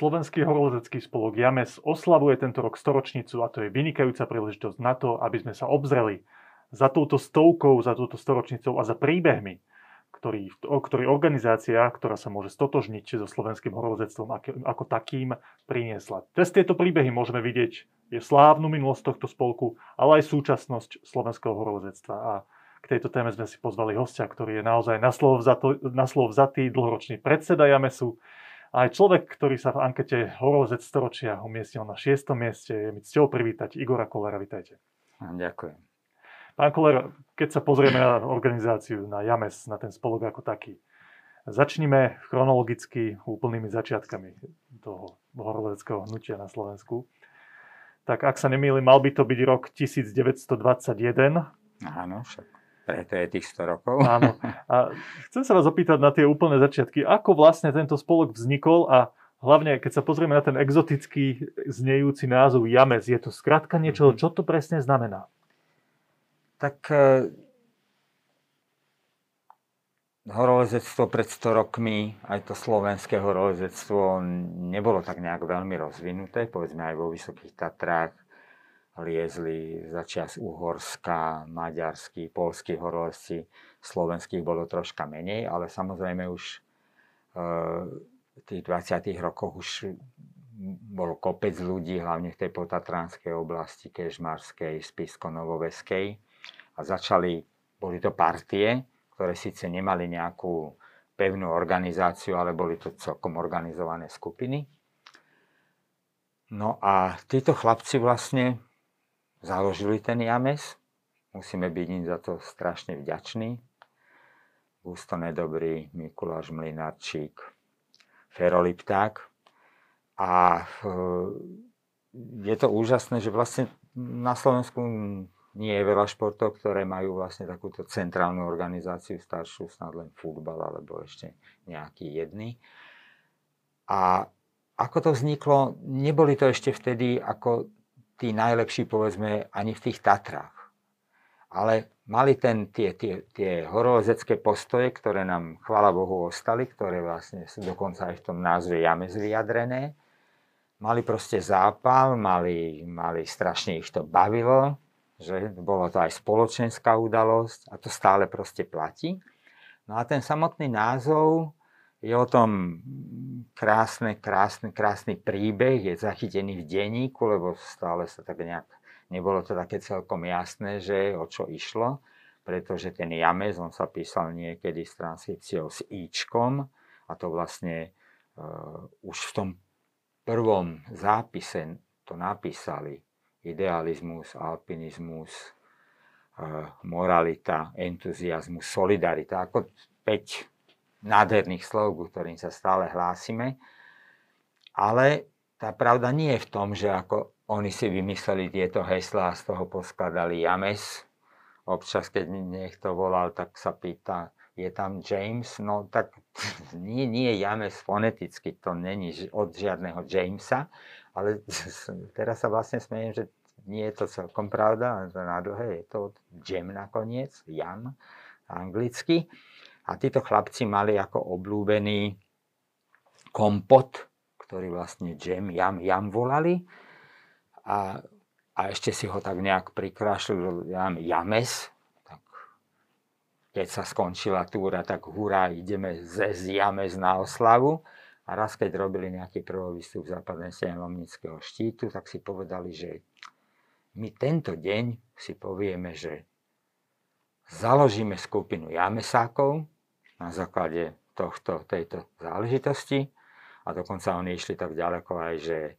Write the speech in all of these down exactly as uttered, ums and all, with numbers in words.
Slovenský horolezecký spolok James oslavuje tento rok storočnicu a to je vynikajúca príležitosť na to, aby sme sa obzreli za touto stovkou, za touto storočnicou a za príbehmi, ktorý, o ktorý organizácia, ktorá sa môže stotožniť so slovenským horolezectvom ako, ako takým, priniesla. Cez tieto príbehy môžeme vidieť je slávnu minulosť tohto spolku, ale aj súčasnosť slovenského horolezectva. A k tejto téme sme si pozvali hostia, ktorý je naozaj na slovo vzatý, na slovo vzatý dlhoročný predseda Jamesu. A aj človek, ktorý sa v ankete horolezec storočia umiestnil na šiestom mieste, je mi cťou privítať Igora Kollera. Vitajte. Ďakujem. Pán Koller, keď sa pozrieme na organizáciu, na James, na ten spolok ako taký, začnime chronologicky úplnými začiatkami toho horolezeckého hnutia na Slovensku. Tak ak sa nemýlim, mal by to byť rok devätnásť dvadsaťjeden. Áno, však. Preto je tých sto rokov. Áno. A chcem sa vás opýtať na tie úplné začiatky. Ako vlastne tento spolok vznikol a hlavne, keď sa pozrieme na ten exotický znejúci názov James, je to skrátka niečo, čo to presne znamená? Tak eh, horolezectvo pred sto rokmi, aj to slovenské horolezectvo nebolo tak nejak veľmi rozvinuté, povedzme aj vo Vysokých Tatrách. Liezli začias Uhorska, maďarskí, poľskí horolezci, slovenských bolo troška menej, ale samozrejme už v tých dvadsiatych rokoch už bolo kopec ľudí, hlavne v tej potatranskej oblasti, kežmarskej, spisko-novoveskej. A začali, boli to partie, ktoré síce nemali nejakú pevnú organizáciu, ale boli to celkom organizované skupiny. No a títo chlapci vlastne založili ten James. Musíme byť im za to strašne vďační. Gusto Nedobrý, Mikuláš Mlínarčík, Feroli Pták. A je to úžasné, že vlastne na Slovensku nie je veľa športov, ktoré majú vlastne takúto centrálnu organizáciu, staršiu, snad len futbal alebo ešte nejaký jedný. A ako to vzniklo, neboli to ešte vtedy ako tí najlepší, povedzme, ani v tých Tatrách. Ale mali ten, tie, tie, tie horolezecké postoje, ktoré nám, chvála Bohu, ostali, ktoré vlastne sú dokonca aj v tom názve James vyjadrené. Mali proste zápal, mali, mali strašne ich to bavilo, že bola to aj spoločenská udalosť a to stále proste platí. No a ten samotný názov je o tom krásny, krásny, krásny príbeh, je zachytený v denníku, lebo stále sa tak nejak, nebolo to také celkom jasné, že o čo išlo, pretože ten James, on sa písal niekedy s transkripciou s íčkom a to vlastne e, už v tom prvom zápise to napísali idealizmus, alpinizmus, e, moralita, entuziasmus, solidarita, ako päť nádherných slov, ktorým sa stále hlásime. Ale tá pravda nie je v tom, že ako oni si vymysleli tieto heslá a z toho poskladali James. Občas, keď niekto volal, tak sa pýta, je tam James? No tak nie, nie James foneticky, to není od žiadneho Jamesa. Ale teraz sa vlastne smejem, že nie je to celkom pravda, na dlhé je to od Jam nakoniec, Jan anglicky. A títo chlapci mali ako obľúbený kompot, ktorý vlastne Jam, Jam, Jam volali. A, a ešte si ho tak nejak prikrášli Jam, James. Tak, keď sa skončila túra, tak hurá, ideme z James na oslavu. A raz, keď robili nejaký prvý výstup západne Senolovnického štítu, tak si povedali, že my tento deň si povieme, že založíme skupinu Jamesákov, na základe tohto, tejto záležitosti a dokonca oni išli tak ďaleko aj, že e,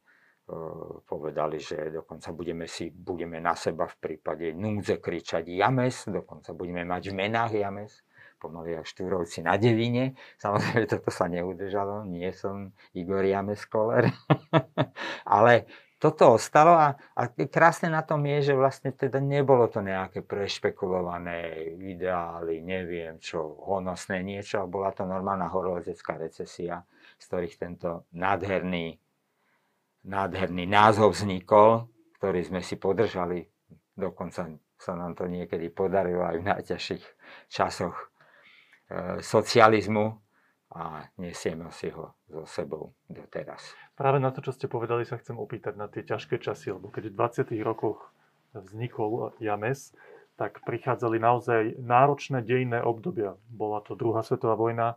povedali, že dokonca budeme, si, budeme na seba v prípade núdze kričať James, dokonca budeme mať v menách James, pomaly až Štúrovci na Devine. Samozrejme, toto sa neudržalo, nie som Igor James Koller, ale toto ostalo a, a krásne na tom je, že vlastne teda nebolo to nejaké prešpekulované ideály, neviem čo, honosné niečo. Bola to normálna horolezecká recesia, z ktorých tento nádherný, nádherný názov vznikol, ktorý sme si podržali. Dokonca sa nám to niekedy podarilo aj v najťažších časoch e, socializmu. a nesieme si ho so sebou doteraz. Práve na to, čo ste povedali, sa chcem opýtať na tie ťažké časy, lebo keď v dvadsiatych rokoch vznikol James, tak prichádzali naozaj náročné dejinné obdobia. Bola to druhá svetová vojna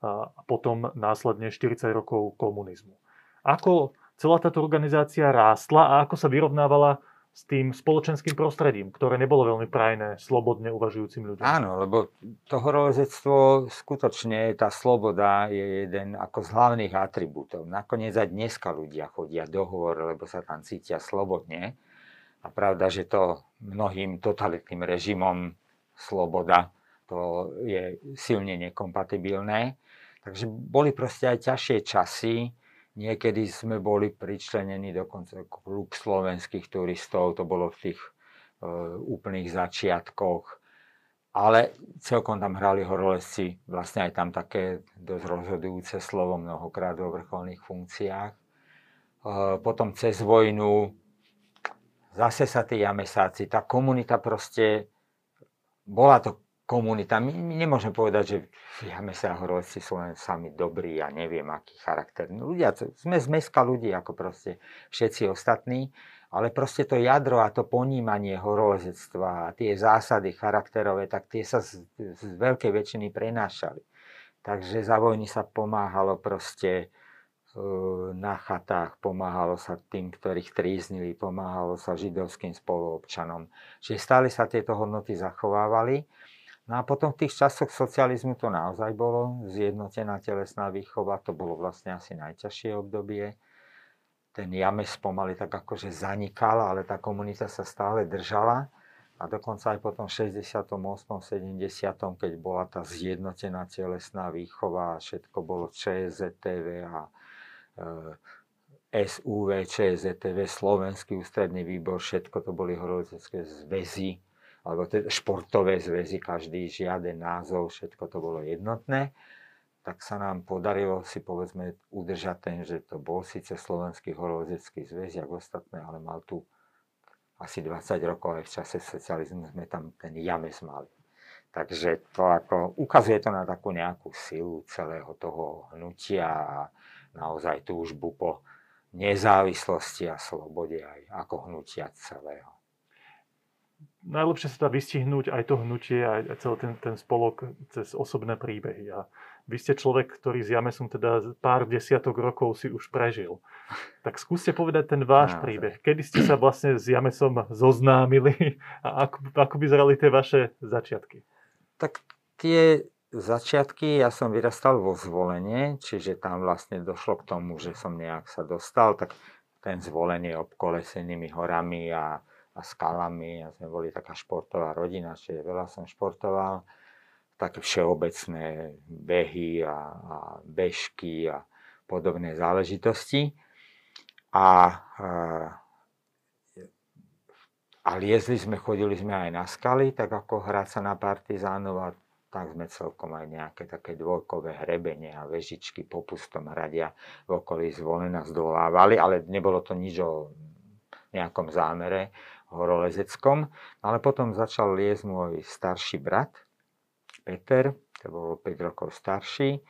a potom následne štyridsať rokov komunizmu. Ako celá táto organizácia rástla a ako sa vyrovnávala s tým spoločenským prostredím, ktoré nebolo veľmi prajné slobodne uvažujúcim ľuďom? Áno, lebo to horolezectvo, skutočne tá sloboda je jeden ako z hlavných atribútov. Nakoniec aj dneska ľudia chodia do hôr, lebo sa tam cítia slobodne. A pravda, že to mnohým totalitným režimom sloboda, to je silne nekompatibilné. Takže boli proste aj ťažšie časy. Niekedy sme boli pričlenení dokonca klub slovenských turistov, to bolo v tých e, úplných začiatkoch. Ale celkom tam hrali horolezci, vlastne aj tam také dosť rozhodujúce slovo mnohokrát vo vrcholných funkciách. E, potom cez vojnu zase sa tí jamesáci, tá komunita proste, bola to komunita. My nemôžeme povedať, že Jamesa a horolezci sú len sami dobrí a ja neviem, aký charakter. No, ľudia, sme zmeska ľudí, ako proste všetci ostatní, ale proste to jadro a to ponímanie horolezectva a tie zásady charakterové, tak tie sa z, z veľkej väčšiny prenášali. Takže za vojny sa pomáhalo proste na chatách, pomáhalo sa tým, ktorých tríznili, pomáhalo sa židovským spoluobčanom. Čiže stále sa tieto hodnoty zachovávali. No a potom v tých časoch socializmu to naozaj bolo zjednotená telesná výchova, to bolo vlastne asi najťažšie obdobie. Ten James pomaly tak akože zanikal, ale tá komunita sa stále držala. A dokonca aj potom v šesťdesiatom ôsmom, sedemdesiatom keď bola tá zjednotená telesná výchova, všetko bolo ČSZTV a e, SÚV, ČSZTV, Slovenský ústredný výbor, všetko to boli horolezecké zväzy, alebo teda športové zväzy, každý žiaden názov, všetko to bolo jednotné, tak sa nám podarilo si povedzme udržať ten, že to bol síce Slovenský horolezecký zväz, jak ostatné, ale mal tu asi dvadsať rokov, aj v čase socializmu sme tam ten James mali. Takže to ako, ukazuje to na takú nejakú silu celého toho hnutia a naozaj túžbu po nezávislosti a slobode aj ako hnutia celého. Najlepšie sa dá vystihnúť aj to hnutie, aj celý ten, ten spolok cez osobné príbehy. A vy ste človek, ktorý s Jamesom teda pár desiatok rokov si už prežil. Tak skúste povedať ten váš no, príbeh. Kedy ste sa vlastne s Jamesom zoznámili a ako, ako vyzerali tie vaše začiatky? Tak tie začiatky, ja som vyrastal vo Zvolene, čiže tam vlastne došlo k tomu, že som nejak sa dostal, tak ten Zvolenie je obkolesenými horami a a skalami, a sme boli taká športová rodina, čiže veľa som športoval, také všeobecné behy a, a bežky a podobné záležitosti. A, a liezli sme, chodili sme aj na skaly, tak ako hrať sa na partizánov a tak sme celkom aj nejaké také dvojkové hrebenie a vežičky po pustom hradia v okolí Zvolena zdolávali, ale nebolo to nič o nejakom zámere horolezeckom, ale potom začal liesť môj starší brat, Peter, to bol päť rokov starší,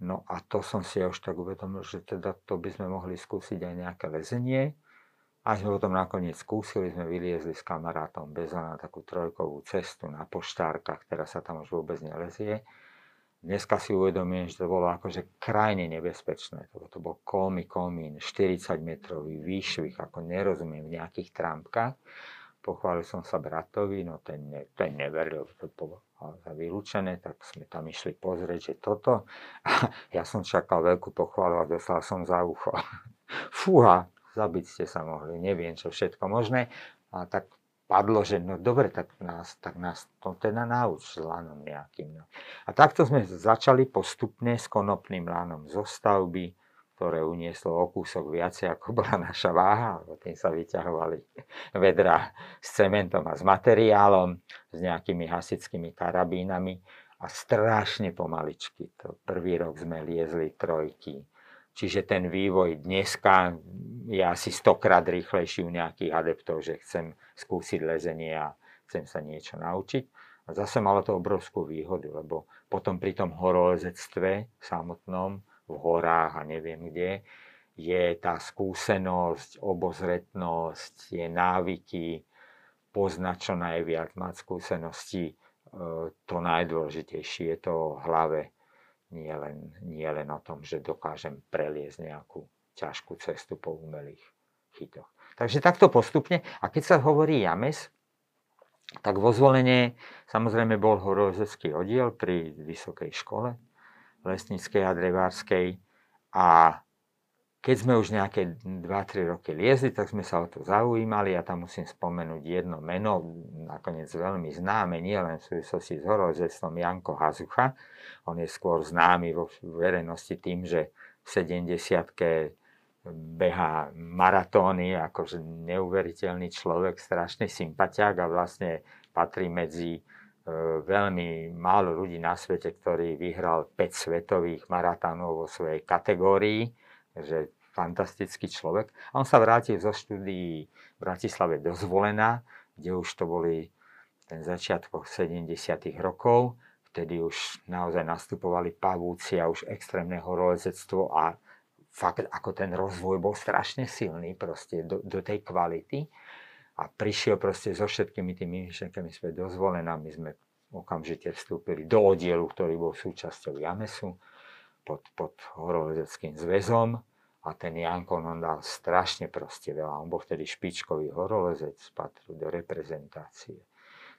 no a to som si už tak uvedomil, že teda to by sme mohli skúsiť aj nejaké lezenie. A sme potom nakoniec skúsili, sme vyliezli s kamarátom Beza na takú trojkovú cestu na Poštárkach, teraz sa tam už vôbec nelezie. Dneska si uvedomím, že to bolo akože krajne nebezpečné. To bol, to bol kolmy, kolmín, štyridsaťmetrový výšvih, ako nerozumiem, v nejakých trámpkach. Pochválil som sa bratovi, no ten, ne, ten neveril, to bolo vylúčené, tak sme tam išli pozrieť, že toto. A ja som čakal veľkú pochválu a dostal som za ucho. Fúha, zabiť ste sa mohli, neviem čo, všetko možné. A tak padlo, že no dobre, tak nás, tak nás to teda nauč s lanom nejakým. No. A takto sme začali postupne s konopným lanom zo stavby, ktoré unieslo o kúsok viacej, ako bola naša váha. Tým sa vyťahovali vedra s cementom a s materiálom, s nejakými hasickými karabínami a strašne pomaličky. To prvý rok sme liezli trojky. Čiže ten vývoj dneska je asi stokrát rýchlejší u nejakých adeptov, že chcem skúsiť lezenie a chcem sa niečo naučiť. A A zase malo to obrovskú výhodu, lebo potom pri tom horolezectve samotnom, v horách a neviem kde, je tá skúsenosť, obozretnosť, je návyky, poznať čo najviac, mať skúsenosti, to najdôležitejšie je to v hlave. Nie len, nie len o tom, že dokážem preliezť nejakú ťažkú cestu po umelých chytoch. Takže takto postupne. A keď sa hovorí James, tak vo Zvolene samozrejme bol horolezecký oddiel pri Vysokej škole lesníckej a drevárskej. A keď sme už nejaké dva tri roky liezli, tak sme sa o to zaujímali. Ja tam musím spomenúť jedno meno, nakoniec veľmi známe, nie len v súvislosti s horolezectvom, Janko Hazucha. On je skôr známy vo verejnosti tým, že v sedemdesiatke behá maratóny, akože neuveriteľný človek, strašný sympatiák a vlastne patrí medzi veľmi málo ľudí na svete, ktorý vyhral päť svetových maratónov vo svojej kategórii. Že fantastický človek. A on sa vrátil zo štúdií v Bratislave do Zvolena, kde už to boli ten začiatok sedemdesiatych rokov. Vtedy už naozaj nastupovali pavúci a už extrémne horolezectvo a fakt ako ten rozvoj bol strašne silný proste do, do tej kvality. A prišiel proste so všetkými tými myšlenkami sme do Zvolena. My sme okamžite vstúpili do oddielu, ktorý bol súčasťou Jamesu. pod, pod horolezeckým zväzom a ten Janko on dal strašne proste veľa. On bol vtedy špičkový horolezec, patril do reprezentácie.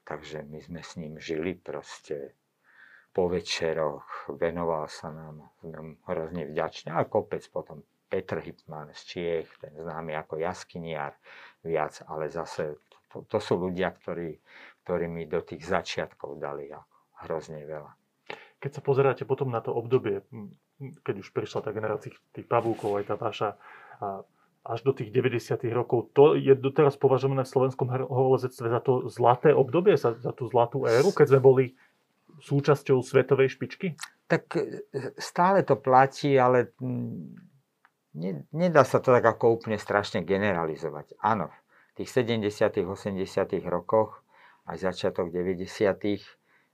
Takže my sme s ním žili proste po večeroch, venoval sa nám, nám hrozne vďačne. A kopec potom Petr Hitman z Čiech, ten známy ako jaskyniar viac, ale zase to, to sú ľudia, ktorí, ktorí mi do tých začiatkov dali ako hrozne veľa. Keď sa pozeráte potom na to obdobie, keď už prišla tá generácia tých pavúkov, aj tá vaša, až do tých deväťdesiatych rokov, to je doteraz považované v slovenskom horolezectve za to zlaté obdobie, za, za tú zlatú éru, keď sme boli súčasťou svetovej špičky? Tak stále to platí, ale ne, nedá sa to tak ako úplne strašne generalizovať. Áno, v tých sedemdesiatych, osemdesiatych rokoch, aj začiatok deväťdesiatych,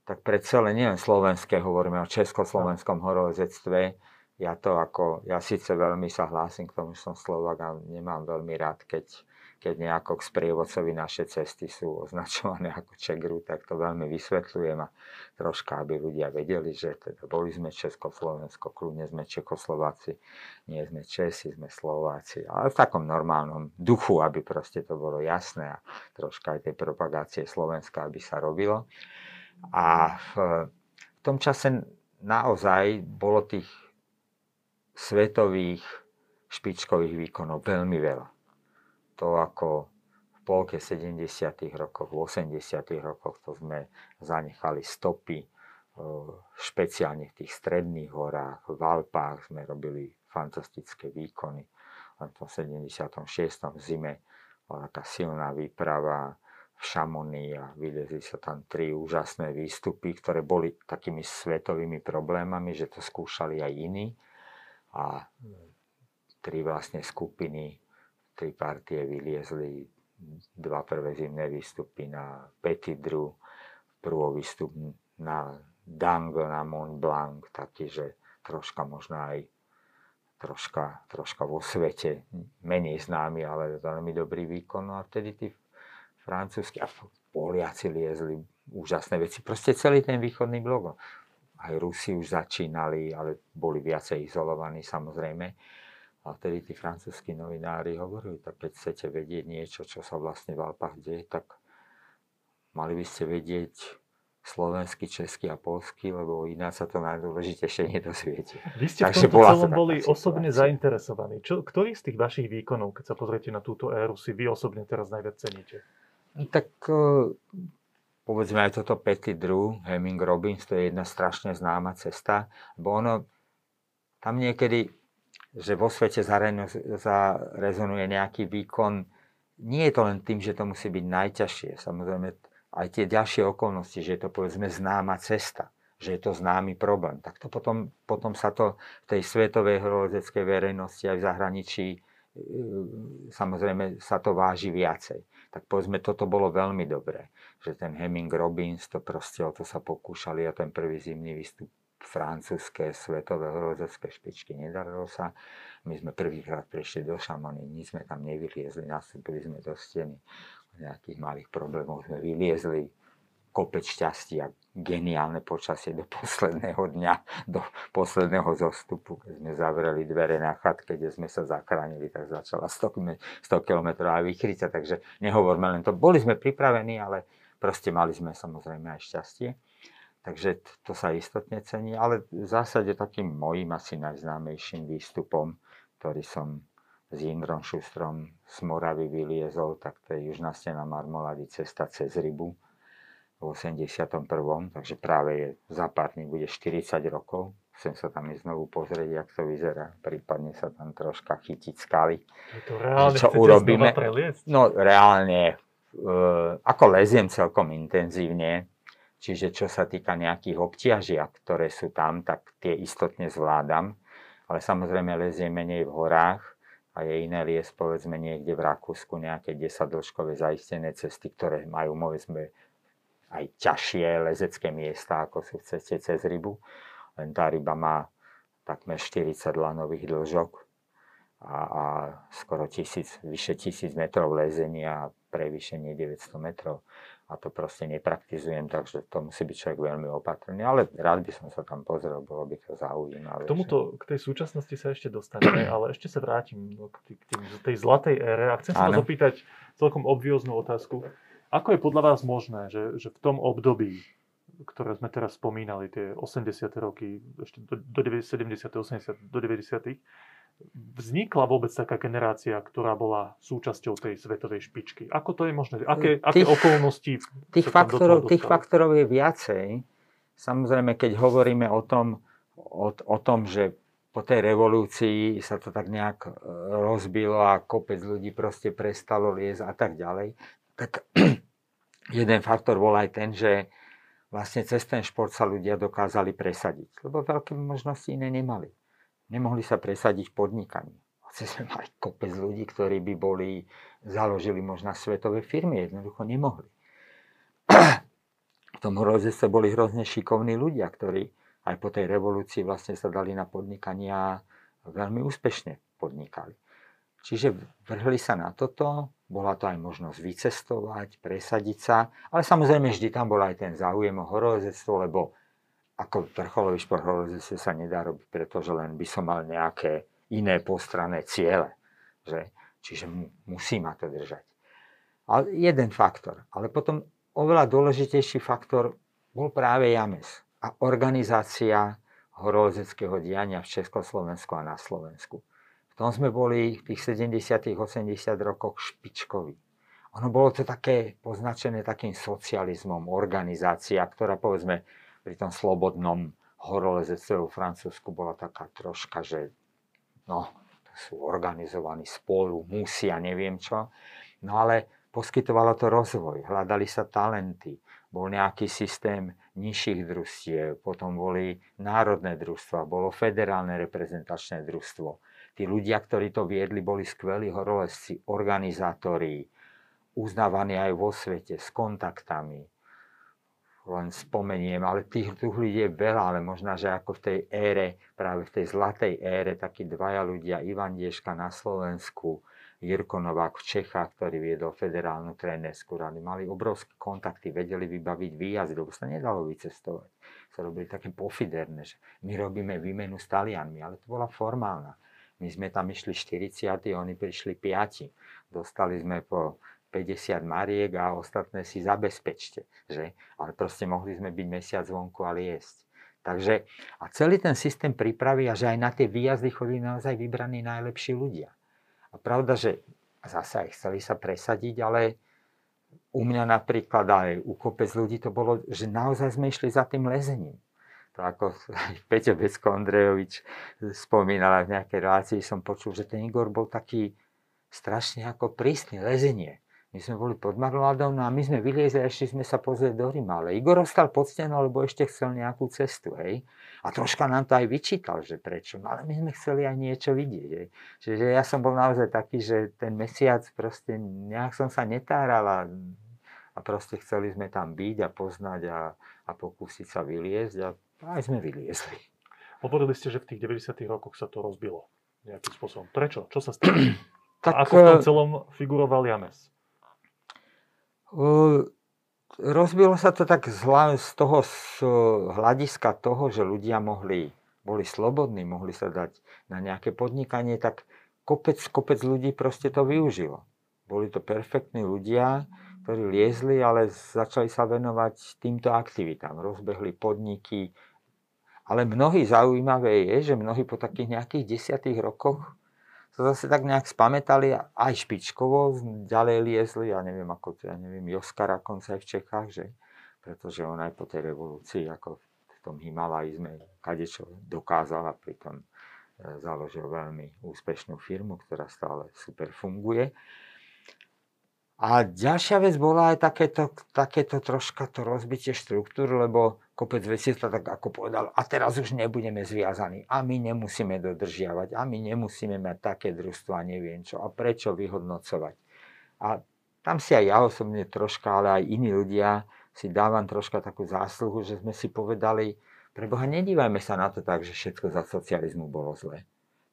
tak predsa len nielen slovenské, hovoríme o československom horolezectve. Ja to ako, ja síce veľmi sa hlásim k tomu, že som Slovák a nemám veľmi rád, keď, keď nejako k sprievodcovi naše cesty sú označované ako Čegru, tak to veľmi vysvetľujem a troška, aby ľudia vedeli, že teda boli sme Československo, kľudne sme Čekoslováci, nie sme Česi, sme Slováci, ale v takom normálnom duchu, aby proste to bolo jasné a troška aj tej propagácie Slovenska, aby sa robilo. A v, v tom čase naozaj bolo tých svetových špičkových výkonov veľmi veľa. To ako v polke sedemdesiatych rokov, v osemdesiatych rokoch to sme zanechali stopy, špeciálne v tých stredných horách, v Alpách sme robili fantastické výkony. Len v tom sedemdesiatom šiestom v zime bola taká silná výprava v Chamonix a vylezli sa tam tri úžasné výstupy, ktoré boli takými svetovými problémami, že to skúšali aj iní. A tri vlastne skupiny, tri partie vyliezli dva prvé zimné výstupy na Petit Dru, prvý výstup na D'Angle, na Mont Blanc, taký, že troška možno aj troška, troška vo svete, menej známy, ale veľmi dobrý výkon. No a vtedy tí Francúzsky a Poliaci liezli úžasné veci. Proste celý ten východný blok. Aj Rusi už začínali, ale boli viacej izolovaní samozrejme. A vtedy tí francúzski novinári hovorili, tak keď chcete vedieť niečo, čo sa vlastne v Alpách deje, tak mali by ste vedieť slovensky, česky a polsky, lebo ináč sa to najdôležitejšie nedozviete. Vy ste v tomto celom boli osobne zainteresovaní. Čo, ktorý z tých vašich výkonov, keď sa pozriete na túto éru, si vy osobne teraz najviac ceníte? Tak povedzme aj toto Petit Dru, Hemming Robbins, to je jedna strašne známa cesta, bo ono tam niekedy, že vo svete zarezonuje nejaký výkon, nie je to len tým, že to musí byť najťažšie, samozrejme aj tie ďalšie okolnosti, že je to povedzme známa cesta, že je to známy problém, tak to potom, potom sa to v tej svetovej horolezeckej verejnosti aj v zahraničí samozrejme sa to váži viacej. tak povedzme, toto bolo veľmi dobré. Že ten Hemming Robbins, to proste o to sa pokúšali a ten prvý zimný výstup francúzske, svetové horolezecké špičky nedarilo sa. My sme prvýkrát prišli do Chamonix, nič sme tam nevyliezli, nastúpili sme do steny. Z nejakých malých problémov sme vyliezli. Kopec šťastia, geniálne počasie do posledného dňa, do posledného zostupu, keď sme zavreli dvere na chatke, kde sme sa zachránili, tak začala sto kilometrová výchrica, takže nehovorme len to. Boli sme pripravení, ale proste mali sme samozrejme aj šťastie. Takže to sa istotne cení, ale v zásade takým mojím asi najznámejším výstupom, ktorý som s Jindrom Šustrom z Moravy vyliezol, tak to je južná stena Marmolády, cesta cez rybu v osemdesiatom prvom Takže práve je, za pár dní bude štyridsať rokov. Chcem sa tam ísť znovu pozrieť, jak to vyzerá. Prípadne sa tam troška chytiť skaly. Je to reálne, čo urobíme? No reálne, uh, ako leziem celkom intenzívne, čiže čo sa týka nejakých obťažiach, ktoré sú tam, tak tie istotne zvládam. Ale samozrejme leziem menej v horách a je iné lies, povedzme, niekde v Rakúsku nejaké desaťdĺžkové zaistené cesty, ktoré majú, povedzme, aj ťažšie lezecké miesta, ako sú v ceste cez rybu. Len tá ryba má takmer štyridsať lanových dĺžok a, a skoro tisíc, vyše tisíc metrov lezenia a prevýšenie deväťsto metrov. A to proste nepraktizujem, takže to musí byť človek veľmi opatrný. Ale rád by som sa tam pozrel, bolo by to zaujímavé. K tomuto, k tej súčasnosti sa ešte dostaneme, ale ešte sa vrátim no, k tým, tej zlatej ére. A chcem sa zapýtať celkom obvióznu otázku. Ako je podľa vás možné, že, že v tom období, ktoré sme teraz spomínali, tie osemdesiate roky, ešte do, do sedemdesiatych, osemdesiatych, do deväťdesiatych, vznikla vôbec taká generácia, ktorá bola súčasťou tej svetovej špičky? Ako to je možné? Aké, aké tých, okolnosti? Tých faktorov, tých faktorov je viacej. Samozrejme, keď hovoríme o tom, o, o tom, že po tej revolúcii sa to tak nejak rozbilo a kopec ľudí proste prestalo liesť a tak ďalej, tak jeden faktor bol aj ten, že vlastne cez ten šport sa ľudia dokázali presadiť, lebo veľké možnosti iné nemali. Nemohli sa presadiť v podnikaní. Chce sme mali kopec ľudí, ktorí by boli, založili možno svetové firmy, jednoducho nemohli. V tom horolezectve boli hrozne šikovní ľudia, ktorí aj po tej revolúcii vlastne sa dali na podnikania a veľmi úspešne podnikali. Čiže vrhli sa na toto, bola to aj možnosť vycestovať, presadiť sa, ale samozrejme vždy tam bol aj ten záujem o horolezectvo, lebo ako vrcholový šport horolezectve sa nedá robiť, pretože len by som mal nejaké iné postranné ciele. Že? Čiže mu, musí ma to držať. Ale jeden faktor. Ale potom oveľa dôležitejší faktor bol práve James a organizácia horolezeckého diania v Československu a na Slovensku. V tom sme boli v tých sedemdesiatych, osemdesiatych rokoch špičkoví. Ono bolo to také poznačené takým socializmom, organizácia, ktorá povedzme pri tom slobodnom horolezectve vo Francúzsku bola taká troška, že no, to sú organizovaní spolu, musia, neviem čo. No ale poskytovalo to rozvoj, hľadali sa talenty, bol nejaký systém nižších družstiev, potom boli národné družstva, bolo federálne reprezentačné družstvo. Tí ľudia, ktorí to viedli, boli skvelí horolezci, organizátori, uznávaní aj vo svete, s kontaktami. Len spomeniem, ale tých ľudí je veľa, ale možno, že ako v tej ére, práve v tej zlatej ére, takí dvaja ľudia, Ivan Dieška na Slovensku, Jirko Novák v Čechách, ktorý viedol federálnu trénerskú radu, mali obrovské kontakty, vedeli vybaviť výjazdy, lebo sa nedalo vycestovať. Sa robili také pofiderné, že my robíme výmenu s Talianmi, ale to bola formálna. My sme tam išli štyridsiati, oni prišli piati. Dostali sme po päťdesiat mariek a ostatné si zabezpečte, že? Ale proste mohli sme byť mesiac vonku a liesť. Takže a celý ten systém prípravy a že aj na tie výjazdy chodili naozaj vybraní najlepší ľudia. A pravda, že zase aj chceli sa presadiť, ale u mňa napríklad aj u kopec ľudí to bolo, že naozaj sme išli za tým lezením. To ako Peťo Vaskondrejovič spomínala v nejakej relácii, som počul, že ten Igor bol taký strašne ako prísny lezenie. My sme boli pod Marmoládom, no a my sme vyliezli a ešte sme sa pozrieť do Ríma. Ale Igor ostal pod stenou, lebo ešte chcel nejakú cestu, hej. A troška nám to aj vyčítal, že prečo. No, ale my sme chceli aj niečo vidieť, hej. Čiže ja som bol naozaj taký, že ten mesiac proste nejak som sa netáral a, a proste chceli sme tam byť a poznať a, a pokúsiť sa vyliezť a aj sme vyliezli. Hovorili ste, že v tých deväťdesiatych rokoch sa to rozbilo nejakým spôsobom. Prečo? Čo sa stalo? A ako v tom celom figuroval James? Uh, rozbilo sa to tak z, hla, z toho z hľadiska toho, že ľudia mohli, boli slobodní, mohli sa dať na nejaké podnikanie, tak kopec, kopec ľudí proste to využilo. Boli to perfektní ľudia, ktorí liezli, ale začali sa venovať týmto aktivitám. Rozbehli podniky, ale mnohí, zaujímavé je, že mnohí po takých nejakých desiatých rokoch sa zase tak nejak spamätali, aj špičkovo ďalej liezli, ja neviem, ako to, ja neviem, Joska Rakonca aj v Čechách, že? Pretože on aj po tej revolúcii, ako v tom Himalajizme, kadečo dokázala, pritom založil veľmi úspešnú firmu, ktorá stále super funguje. A ďalšia vec bola aj takéto, takéto troška to rozbitie štruktúr, lebo kopec vecí sa tak ako povedal, a teraz už nebudeme zviazaní, a my nemusíme dodržiavať, a my nemusíme mať také družstvo a neviem čo, a prečo vyhodnocovať. A tam si aj ja osobne troška, ale aj iní ľudia si dávam troška takú zásluhu, že sme si povedali, preboha, nedívajme sa na to tak, že všetko za socializmu bolo zlé.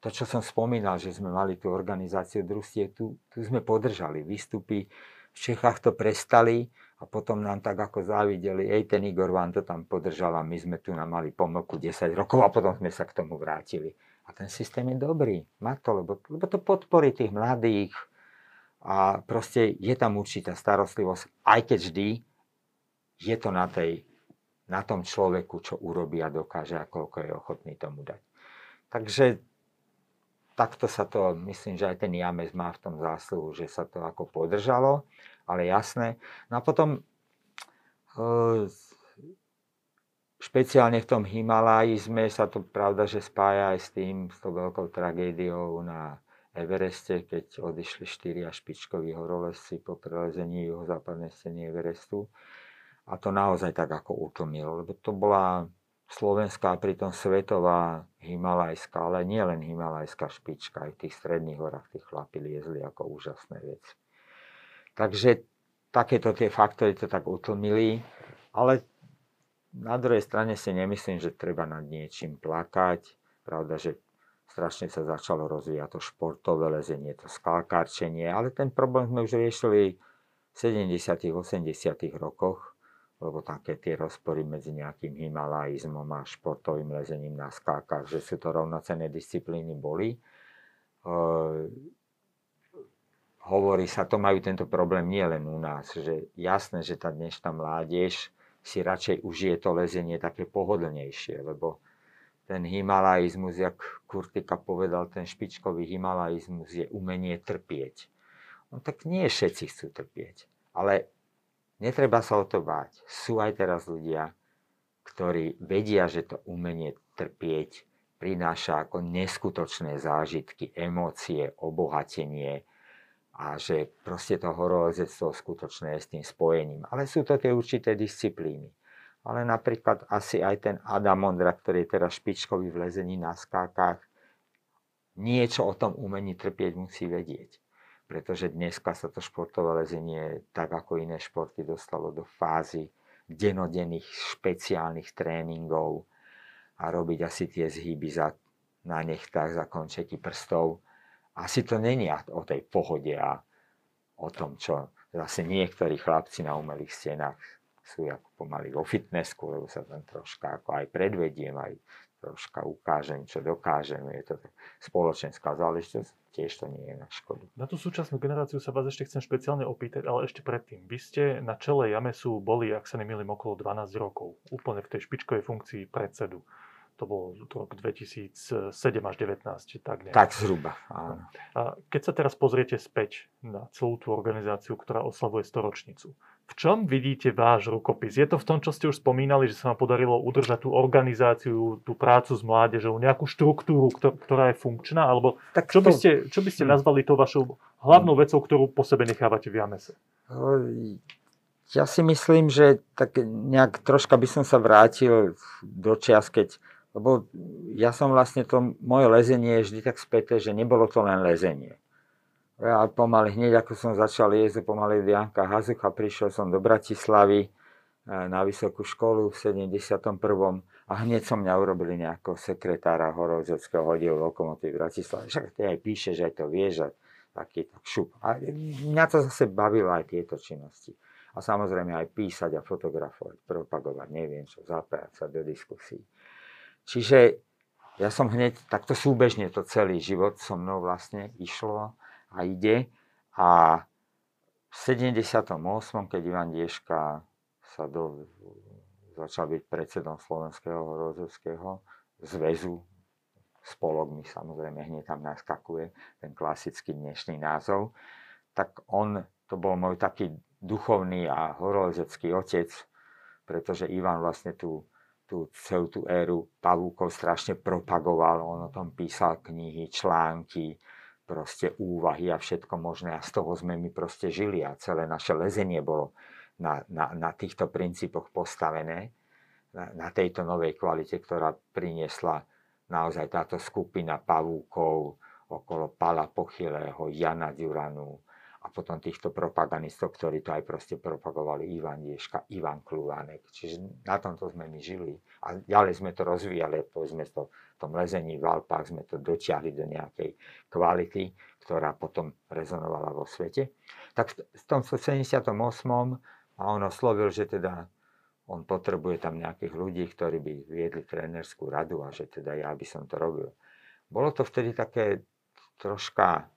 To, čo som spomínal, že sme mali tú organizáciu družstiev, tu, tu sme podržali výstupy, v Čechách to prestali a potom nám tak ako závideli, ej, ten Igor vám to tam podržal a my sme tu nám mali pomlku desať rokov a potom sme sa k tomu vrátili. A ten systém je dobrý, má to, lebo, lebo to podporí tých mladých a proste je tam určitá starostlivosť, aj keď vždy je to na, tej, na tom človeku, čo urobí a dokáže a koľko je ochotný tomu dať. Takže takto sa to, myslím, že aj ten James má v tom zásluhu, že sa to ako podržalo, ale jasné. No a potom špeciálne v tom Himalajizme sa to pravda, že spája aj s tým, s tou veľkou tragédiou na Evereste, keď odišli štyria špičkoví horolezci po prelezení juhozápadnej steny Everestu. A to naozaj tak ako utlmilo, lebo to bola slovenská, pritom svetová himalajská, ale nie len himalajská špička, aj v tých stredných horách tí chlapi liezli ako úžasné veci. Takže takéto tie faktory to tak utlmili, ale na druhej strane si nemyslím, že treba nad niečím plakať. Pravda, že strašne sa začalo rozvíjať to športové lezenie, to skalkarčenie, ale ten problém sme už riešili v sedemdesiatych, osemdesiatych rokoch. Lebo také tie rozpory medzi nejakým himalajizmom a športovým lezením na skákach, že sú to rovnocenné disciplíny, boli. E, hovorí sa, to majú tento problém nie len u nás, že jasné, že tá dnešná mládež si radšej užije to lezenie také pohodlnejšie, lebo ten himalajizmus, jak Kurtika povedal, ten špičkový himalajizmus je umenie trpieť. No tak nie všetci chcú trpieť, ale netreba sa o to báť. Sú aj teraz ľudia, ktorí vedia, že to umenie trpieť prináša ako neskutočné zážitky, emócie, obohatenie a že proste to horolezectvo skutočné je s tým spojením. Ale sú to tie určité disciplíny. Ale napríklad asi aj ten Adam Ondra, ktorý je teraz špičkový v lezení na skákach, niečo o tom umení trpieť musí vedieť. Pretože dneska sa to športové lezenie, tak ako iné športy, dostalo do fázy denodenných špeciálnych tréningov a robiť asi tie zhyby za, na nechtách, za končeky prstov. Asi to není o tej pohode a o tom, čo zase niektorí chlapci na umelých stenách sú ako pomaly vo fitnessku, lebo sa tam troška ako aj predvediem, aj troška ukážem, čo dokážem. Je to spoločenská záležitosť, tiež to nie je na škodu. Na tú súčasnú generáciu sa vás ešte chcem špeciálne opýtať, ale ešte predtým. Vy ste na čele Jamesu boli, ak sa nemýlim, okolo dvanásť rokov. Úplne v tej špičkovej funkcii predsedu. To bol rok dvetisícsedem až devätnásť, tak nie? Tak zhruba, áno. A keď sa teraz pozriete späť na celú tú organizáciu, ktorá oslavuje storočnicu, v V čom vidíte váš rukopis? Je to v tom, čo ste už spomínali, že sa vám podarilo udržať tú organizáciu, tú prácu s mládežou, nejakú štruktúru, ktorá je funkčná? Alebo tak čo, to... by ste, čo by ste nazvali tou vašou hlavnou vecou, ktorú po sebe nechávate v Jamese? Ja si myslím, že tak nejak troška by som sa vrátil do čias, keď, lebo ja som vlastne to, moje lezenie je vždy tak späté, že nebolo to len lezenie. Ja pomaly, hneď ako som začal jezdiť, pomaly od Janka Hazucha, prišiel som do Bratislavy na vysokú školu v sedemdesiatom prvom a hneď som mňa urobili nejakého sekretára horolezeckého oddielu Lokomotívy Bratislavy. Však ty aj píšeš, aj to vieš, taký tak šup. A mňa to zase bavilo aj tieto činnosti. A samozrejme aj písať a fotografovať, propagovať, neviem čo, zapájať sa do diskusí. Čiže ja som hneď takto súbežne to celý život so mnou vlastne išlo a ide. A v sedemdesiatom ôsmom keď Ivan Dieška sa do, začal byť predsedom Slovenského horolezeckého zväzu, spolok mi samozrejme hneď tam naskakuje, ten klasický dnešný názov, tak on, to bol môj taký duchovný a horolezecký otec, pretože Ivan vlastne tú, tú celú tú éru pavúkov strašne propagoval, on o tom písal knihy, články, proste úvahy a všetko možné a z toho sme my proste žili a celé naše lezenie bolo na, na, na týchto princípoch postavené, na, na tejto novej kvalite, ktorá priniesla naozaj táto skupina pavúkov okolo Pala Pochylého, Jana Juranu a potom týchto propagandistov, ktorí to aj proste propagovali, Ivan Dieška, Ivan Kluvánek. Čiže na tomto sme my žili a ďalej sme to rozvíjali, povedzme to v tom lezení v Alpách sme to dotiahli do nejakej kvality, ktorá potom rezonovala vo svete. Tak v tom sedemdesiatom ôsmom a on oslovil, že teda on potrebuje tam nejakých ľudí, ktorí by viedli trénerskú radu a že teda ja by som to robil. Bolo to vtedy také troška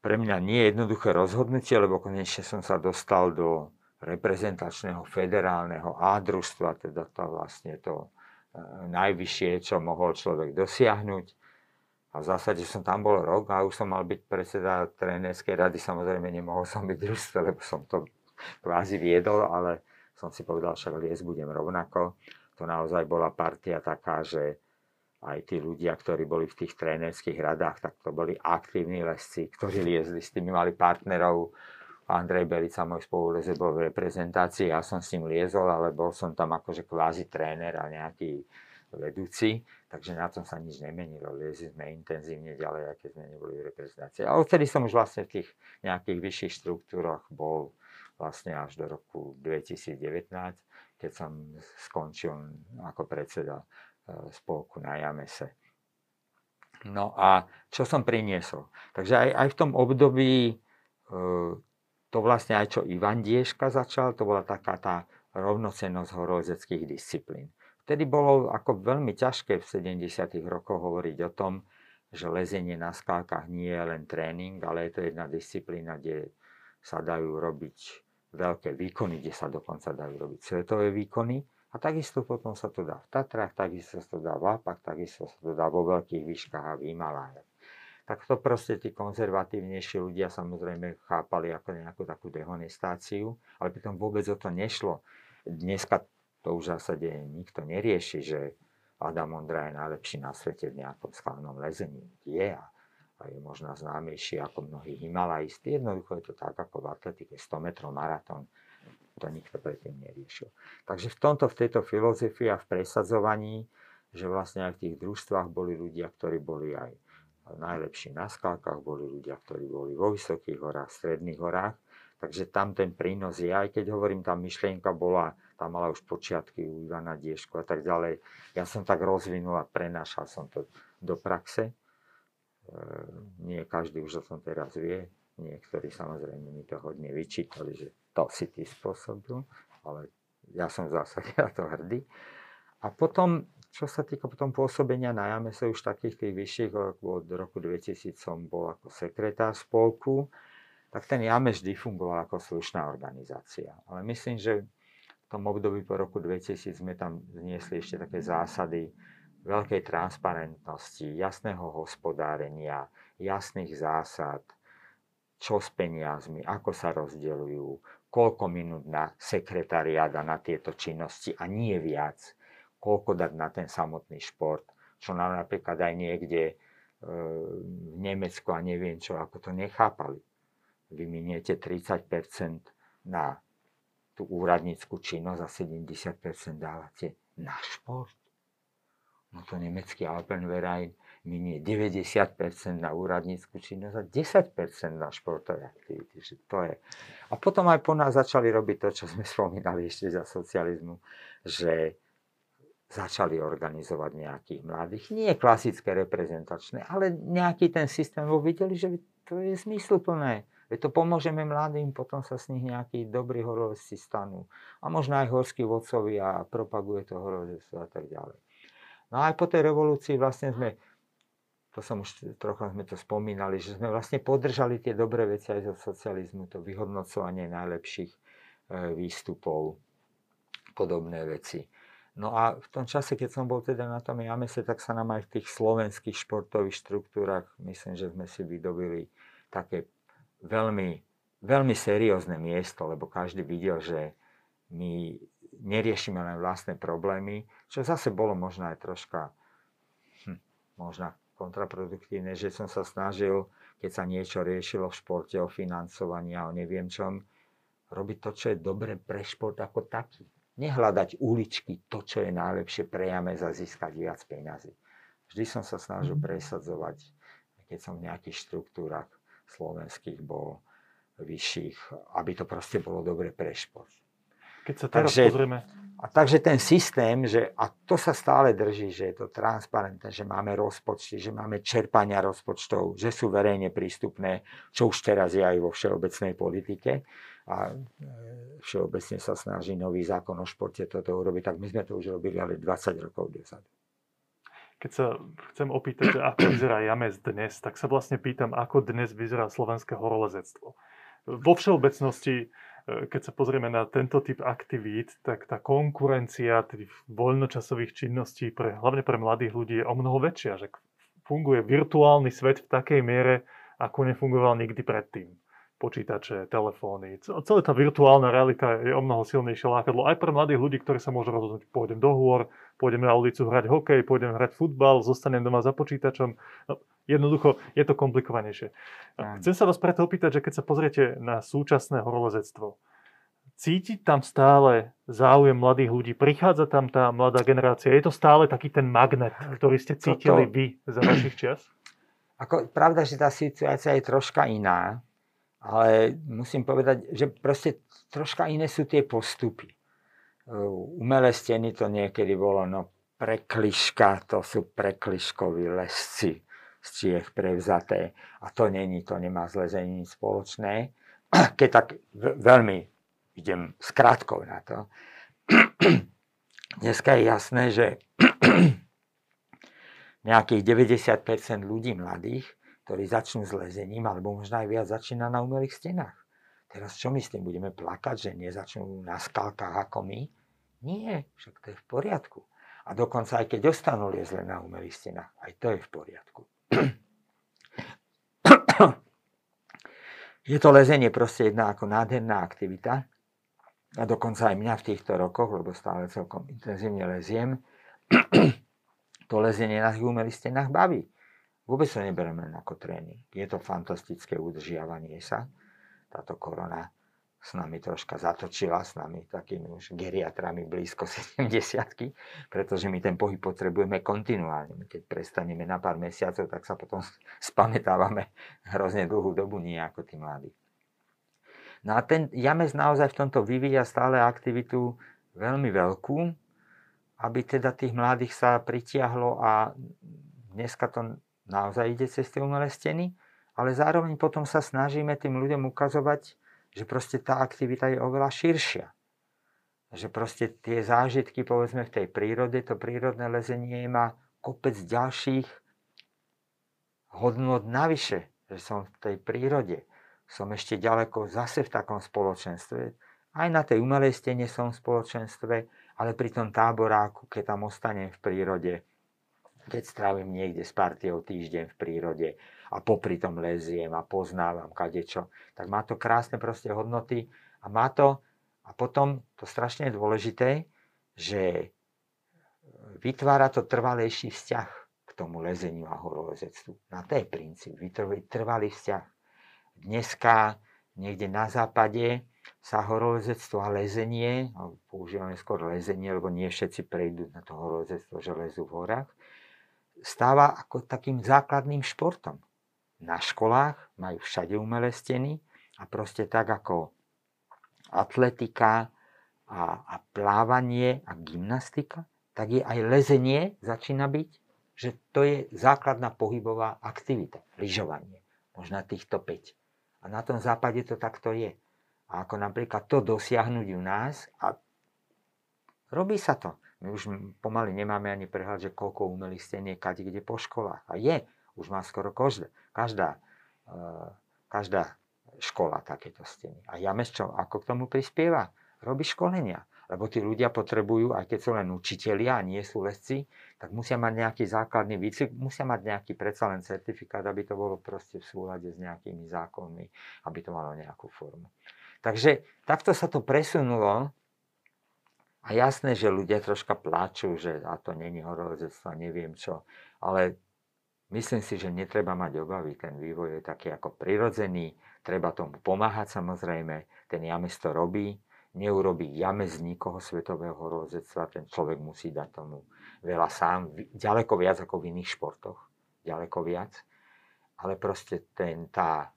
pre mňa nejednoduché rozhodnutie, lebo konečne som sa dostal do reprezentačného federálneho A-družstva, teda to vlastne to najvyššie, čo mohol človek dosiahnuť. A v zásade som tam bol rok a už som mal byť predseda trénerskej rady. Samozrejme nemohol som byť družstve, lebo som to kvázi viedol, ale som si povedal, však liesť budem rovnako. To naozaj bola partia taká, že aj tí ľudia, ktorí boli v tých trénerských radách, tak to boli aktívni lesci, ktorí liezli, s tými mali partnerov. Andrej Belica, môj spolulezec, bol v reprezentácii, ja som s ním liezol, ale bol som tam akože kvázi tréner a nejaký vedúci, takže na tom sa nič nemenilo. Liezli sme intenzívne ďalej, aké sme neboli v reprezentácii. A odtedy som už vlastne v tých nejakých vyšších štruktúrach bol vlastne až do roku dvetisíc devätnásť, keď som skončil ako predseda spolku na Jamese. No a čo som priniesol? Takže aj, aj v tom období e, to vlastne aj čo Ivan Dieška začal, to bola taká tá rovnocennosť horolezeckých disciplín. Vtedy bolo ako veľmi ťažké v sedemdesiatych rokoch hovoriť o tom, že lezenie na skalkách nie je len tréning, ale je to jedna disciplína, kde sa dajú robiť veľké výkony, kde sa dokonca dajú robiť svetové výkony. A takisto potom sa to dá v Tatrách, takisto sa to dá v Alpách, takisto sa to dá vo veľkých výškach a v Himalájach. Tak to proste tí konzervatívnejší ľudia samozrejme chápali ako nejakú takú dehonestáciu, ale pritom vôbec o to nešlo. Dneska to už v zásade nikto nerieši, že Adam Ondra je najlepší na svete v nejakom skalnom lezení. Je a, a je možno známejší ako mnohí himalajisti. Jednoducho je to tak ako v atletike, sto metrov maratón. To nikto predtým neriešil. Takže v tomto, v tejto filozofii a v presadzovaní, že vlastne aj v tých družstvách boli ľudia, ktorí boli aj najlepší na skalkách, boli ľudia, ktorí boli vo vysokých horách, stredných horách. Takže tam ten prínos je, aj keď hovorím, tá myšlienka bola, tam mala už počiatky u Ivana Diešku a tak ďalej. Ja som tak rozvinul a prenášal som to do praxe. E, nie každý už o tom teraz vie. Niektorí samozrejme mi to hodne vyčítali, že to si ty spôsobil, ale ja som v zásade na to hrdý. A potom, čo sa týka potom pôsobenia na Jamese, už takých tých vyšších, od roku dvetisíc som bol ako sekretár spolku, tak ten James vždy fungoval ako slušná organizácia. Ale myslím, že v tom období po roku dvetisíc sme tam vniesli ešte také zásady veľkej transparentnosti, jasného hospodárenia, jasných zásad, čo s peniazmi, ako sa rozdeľujú, koľko minút na sekretariát a na tieto činnosti a nie viac, koľko dať na ten samotný šport, čo nám napríklad aj niekde e, v Nemecku a neviem čo, ako to nechápali. Vyminiete tridsať percent na tú úradnícku činnosť a sedemdesiat percent dávate na šport. No to nemecký Alpenverein minie deväťdesiat percent na úradnícku činnosť a desať percent na športové aktivity. Že to je. A potom aj po nás začali robiť to, čo sme spomínali ešte za socializmu, že začali organizovať nejakých mladých. Nie klasické reprezentačné, ale nejaký ten systém, bo videli, že to je zmysluplné. Veď to pomôžeme mladým, potom sa z nich nejakí dobrí horolezci stanú. A možno aj horskí vodcovi a propaguje to horolezstvo a tak ďalej. No a aj po tej revolúcii vlastne sme, to som už trochu sme to spomínali, že sme vlastne podržali tie dobré veci aj zo socializmu, to vyhodnocovanie najlepších výstupov, podobné veci. No a v tom čase, keď som bol teda na tom Jamese, tak sa nám aj v tých slovenských športových štruktúrach, myslím, že sme si vydobili také veľmi, veľmi seriózne miesto, lebo každý videl, že my neriešime len vlastné problémy, čo zase bolo možno aj troška hm, možno kontraproduktívne, že som sa snažil, keď sa niečo riešilo v športe, o financovaní a o neviem čom, robiť to, čo je dobre pre šport ako taký. Nehľadať uličky, to, čo je najlepšie pre Jamez a získať viac peňazí. Vždy som sa snažil presadzovať, keď som v nejakých štruktúrach slovenských bol vyšších, aby to proste bolo dobre pre šport. Keď sa teraz takže, pozrieme... A takže ten systém, že, a to sa stále drží, že je to transparentné, že máme rozpočty, že máme čerpania rozpočtov, že sú verejne prístupné, čo už teraz je aj vo všeobecnej politike. A všeobecne sa snaží nový zákon o športe toto urobiť, tak my sme to už robili ale dvadsať rokov dozadu. Keď sa chcem opýtať, že ako vyzerá James dnes, tak sa vlastne pýtam, ako dnes vyzerá slovenské horolezectvo. Vo všeobecnosti, keď sa pozrieme na tento typ aktivít, tak tá konkurencia tých voľnočasových činností, pre, hlavne pre mladých ľudí, je o mnoho väčšia. Že funguje virtuálny svet v takej miere, ako nefungoval nikdy predtým. Počítače, telefóny. Celá tá virtuálna realita je o mnoho silnejšie lákadlo aj pre mladých ľudí, ktorí sa môžu rozhodnúť, pôjdem do hôr, pôjdem na ulicu hrať hokej, pôjdem hrať futbal, zostanem doma za počítačom. No, jednoducho je to komplikovanejšie. Aj. Chcem sa vás preto opýtať, že keď sa pozriete na súčasné horolezectvo, cítiť tam stále záujem mladých ľudí? Prichádza tam tá mladá generácia? Je to stále taký ten magnet, ktorý ste cítili Toto... vy za vašich čias? Ako, pravda, že tá situácia je troška iná. Ale musím povedať, že proste troška iné sú tie postupy. Umelé steny to niekedy bolo, no prekliška, to sú prekliškoví lesci z Čiech prevzaté. A to není, to nemá s lezením nič spoločné. Keď tak veľmi idem s krátkou na to. Dneska je jasné, že nejakých deväťdesiat percent ľudí mladých, ktorí začnú s lezením, alebo možno aj viac začína na umelých stenách. Teraz čo myslím, budeme plakať, že nezačnú na skalkách ako my? Nie, však to je v poriadku. A dokonca aj keď dostanú liezle na umelých stenách, aj to je v poriadku. Je to lezenie proste jedna ako nádherná aktivita. A dokonca aj mňa v týchto rokoch, lebo stále celkom intenzívne leziem, to lezenie na umelých stenách baví. Vôbec to nebereme len ako tréning. Je to fantastické udržiavanie sa. Táto korona s nami troška zatočila, s nami takými už geriatrami blízko sedemdesiatky, pretože my ten pohyb potrebujeme kontinuálne. Keď prestaneme na pár mesiacov, tak sa potom spamätávame hrozne dlhú dobu, nie ako tí mladí. No a ten James naozaj v tomto vyvíja stále aktivitu veľmi veľkú, aby teda tých mladých sa pritiahlo a dneska to naozaj ide cez tie umelé steny, ale zároveň potom sa snažíme tým ľuďom ukazovať, že proste tá aktivita je oveľa širšia. Že proste tie zážitky, povedzme, v tej prírode, to prírodné lezenie má kopec ďalších hodnôt navyše, že som v tej prírode. Som ešte ďaleko zase v takom spoločenstve. Aj na tej umelej stene som v spoločenstve, ale pri tom táboráku, keď tam ostanem v prírode, keď strávim niekde s partiou týždeň v prírode a popri tom leziem a poznávam kadečo, tak má to krásne proste hodnoty a má to, a potom to strašne je dôležité, že vytvára to trvalejší vzťah k tomu lezeniu a horolezectvu. Na to je princíp, trvalý vzťah. Dneska niekde na západe sa horolezectvo a lezenie, používame skôr lezenie, lebo nie všetci prejdú na to horolezectvo, že lezú v horách, stáva ako takým základným športom. Na školách majú všade umelé steny a proste tak ako atletika a, a plávanie a gymnastika, tak je aj lezenie začína byť, že to je základná pohybová aktivita, lyžovanie, možno týchto päť. A na tom západe to takto je. A ako napríklad to dosiahnuť u nás, a robí sa to. My už pomaly nemáme ani prehľad, že koľko umelých stien je kade kde po školách. A je, už má skoro každá, každá, každá škola takéto steny. A James čo, ako k tomu prispieva? Robí školenia. Lebo tí ľudia potrebujú, aj keď sú len učitelia a nie sú lesci, tak musia mať nejaký základný výcvik, musia mať nejaký predsa len certifikát, aby to bolo proste v súlade s nejakými zákonmi, aby to malo nejakú formu. Takže takto sa to presunulo a jasné, že ľudia troška pláču, že a to není horolezectvo, neviem čo, ale myslím si, že netreba mať obavy, ten vývoj je taký ako prirodzený, treba tomu pomáhať samozrejme, ten James to robí. Neurobí James z nikoho svetového horolezectva, ten človek musí dať tomu veľa sám, ďaleko viac ako v iných športoch, ďaleko viac, ale proste ten, tá,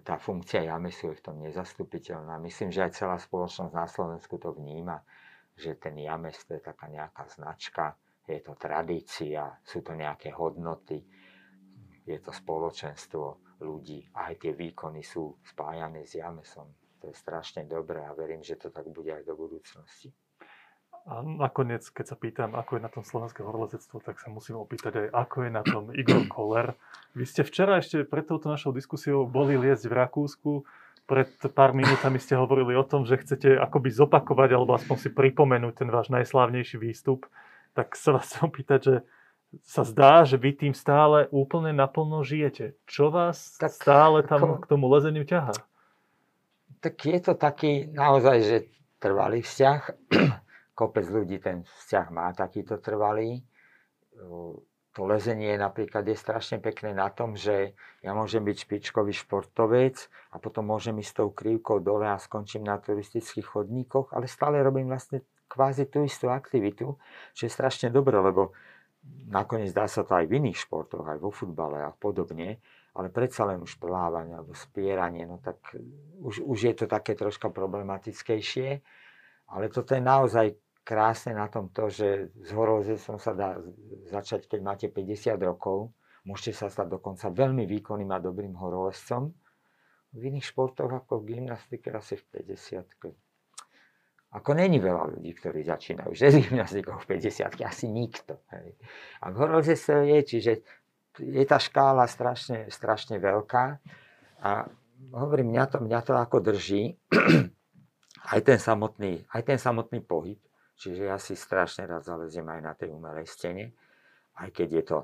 tá funkcia Jamesu je v tom nezastupiteľná. Myslím, že aj celá spoločnosť na Slovensku to vníma, že ten James to je taká nejaká značka, je to tradícia, sú to nejaké hodnoty, je to spoločenstvo ľudí a aj tie výkony sú spájané s Jamesom. To je strašne dobré a verím, že to tak bude aj do budúcnosti. A nakoniec, keď sa pýtam, ako je na tom slovenské horolezectvo, tak sa musím opýtať aj, ako je na tom Igor Koller. Vy ste včera ešte pred touto našou diskusiou boli liezť v Rakúsku. Pred pár minútami ste hovorili o tom, že chcete akoby zopakovať alebo aspoň si pripomenúť ten váš najslávnejší výstup. Tak sa vás chcem opýtať, že sa zdá, že vy tým stále úplne naplno žijete. Čo vás tak, stále tam ako... k tomu lezeniu ťahá? Tak je to taký naozaj, že trvalý vzťah. Kopec ľudí ten vzťah má takýto trvalý. To lezenie napríklad je strašne pekné na tom, že ja môžem byť špičkový športovec a potom môžem ísť s tou krivkou dole a skončím na turistických chodníkoch, ale stále robím vlastne kvázi tú istú aktivitu, čo je strašne dobré, lebo nakoniec dá sa to aj v iných športoch, aj vo futbale a podobne. Ale predsa len už plávanie alebo spieranie, no tak už, už je to také troška problematickejšie. Ale toto je naozaj krásne na tom to, že s horolezectvom sa dá začať, keď máte päťdesiat rokov. Môžete sa stať dokonca veľmi výkonným a dobrým horolezcom. V iných športoch ako v gymnastike asi v päťdesiatke. Ako není veľa ľudí, ktorí začínajú že z gymnastikou v päťdesiatke, asi nikto. Hej. A v horolezectve je, čiže je tá škála strašne, strašne veľká a hovorím, mňa to, mňa to ako drží aj ten samotný, aj ten samotný pohyb, čiže ja si strašne rád zaleziem aj na tej umelej stene, aj keď je to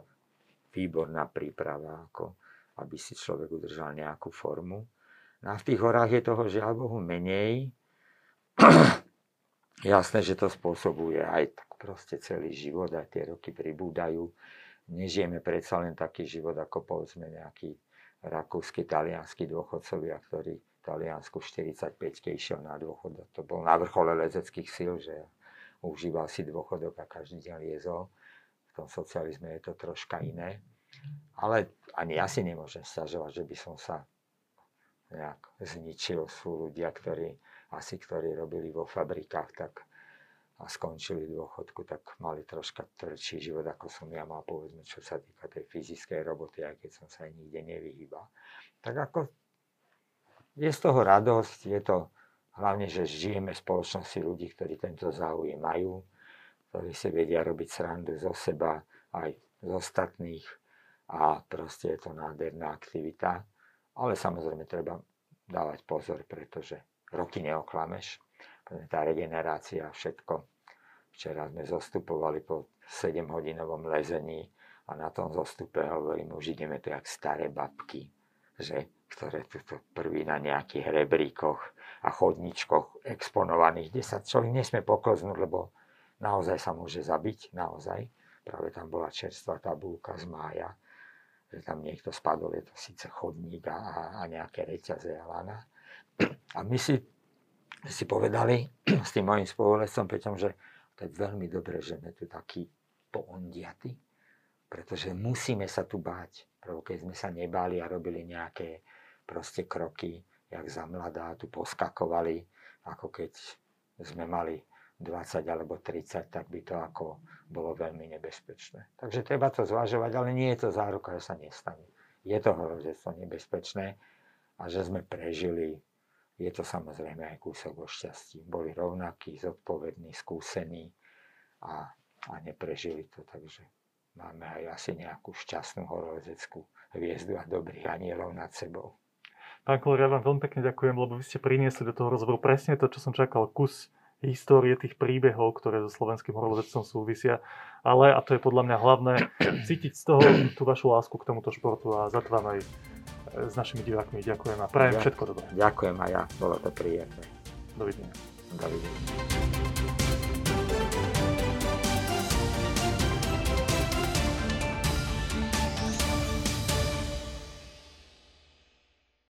výborná príprava, ako aby si človek udržal nejakú formu. No a v tých horách je toho žiaľ Bohu menej. Jasné, že to spôsobuje aj tak proste celý život, aj tie roky pribúdajú. Nežijeme predsa len taký život, ako povedzme nejakí rakúsky, taliansky dôchodcovia, ktorí v Taliansku v štyridsaťpäťke išiel na dôchod. To bol na vrchole lezeckých síl, že užíval si dôchodok a každý deň liezol. V tom socializme je to troška iné. Ale ani ja si nemôžem sťažovať, že by som sa nejak zničil. Sú ľudia, ktorí asi ktorí robili vo fabrikách, tak a skončili dôchodku, tak mali troška tvrdší život, ako som ja mal, povedzme, čo sa týka tej fyzickej roboty, aj keď som sa aj nikde nevyhýbal. Tak ako je z toho radosť, je to hlavne, že žijeme v spoločnosti ľudí, ktorí tento záujem majú, ktorí si vedia robiť srandu zo seba, aj z ostatných a proste je to nádherná aktivita. Ale samozrejme treba dávať pozor, pretože roky neoklameš. Tá regenerácia a všetko. Včera sme zostupovali po sedemhodinovom lezení a na tom zostupe hovorím, už ideme to jak staré babky. že, ktoré tuto prví na nejakých rebríkoch a chodničkoch exponovaných desať. Človek nesmie poklznúť, lebo naozaj sa môže zabiť, naozaj. Práve tam bola čerstvá tabulka z mája, že tam niekto spadol, je to síce chodník a, a nejaké reťaze a lana. A my si, si povedali s tým mojím spolulecom Peťom, že to je veľmi dobré, že sme tu takí poondiaty, pretože musíme sa tu báť. Prvo, keď sme sa nebáli a robili nejaké proste kroky, jak za mladá, tu poskakovali, ako keď sme mali dvadsať alebo tridsať, tak by to ako bolo veľmi nebezpečné. Takže treba to zvažovať, ale nie je to záruka, že sa nestane. Je to hrozectvo nebezpečné a že sme prežili, je to samozrejme aj kúsok o šťastí. Boli rovnakí, zodpovední, skúsení a, a neprežili to. Takže máme aj asi nejakú šťastnú horolezeckú hviezdu a dobrých anielov nad sebou. Pán Koller, ja vám veľmi pekne ďakujem, lebo vy ste priniesli do toho rozhovoru presne to, čo som čakal, kus histórie tých príbehov, ktoré so slovenským horolezectvom súvisia. Ale, a to je podľa mňa hlavné, cítiť z toho tú vašu lásku k tomuto športu a za tvojou s našimi divákmi. Ďakujem a prajem ja, všetko dobré. Ďakujem a ja, bolo to príjemné. Dovidenia. Dovidenia.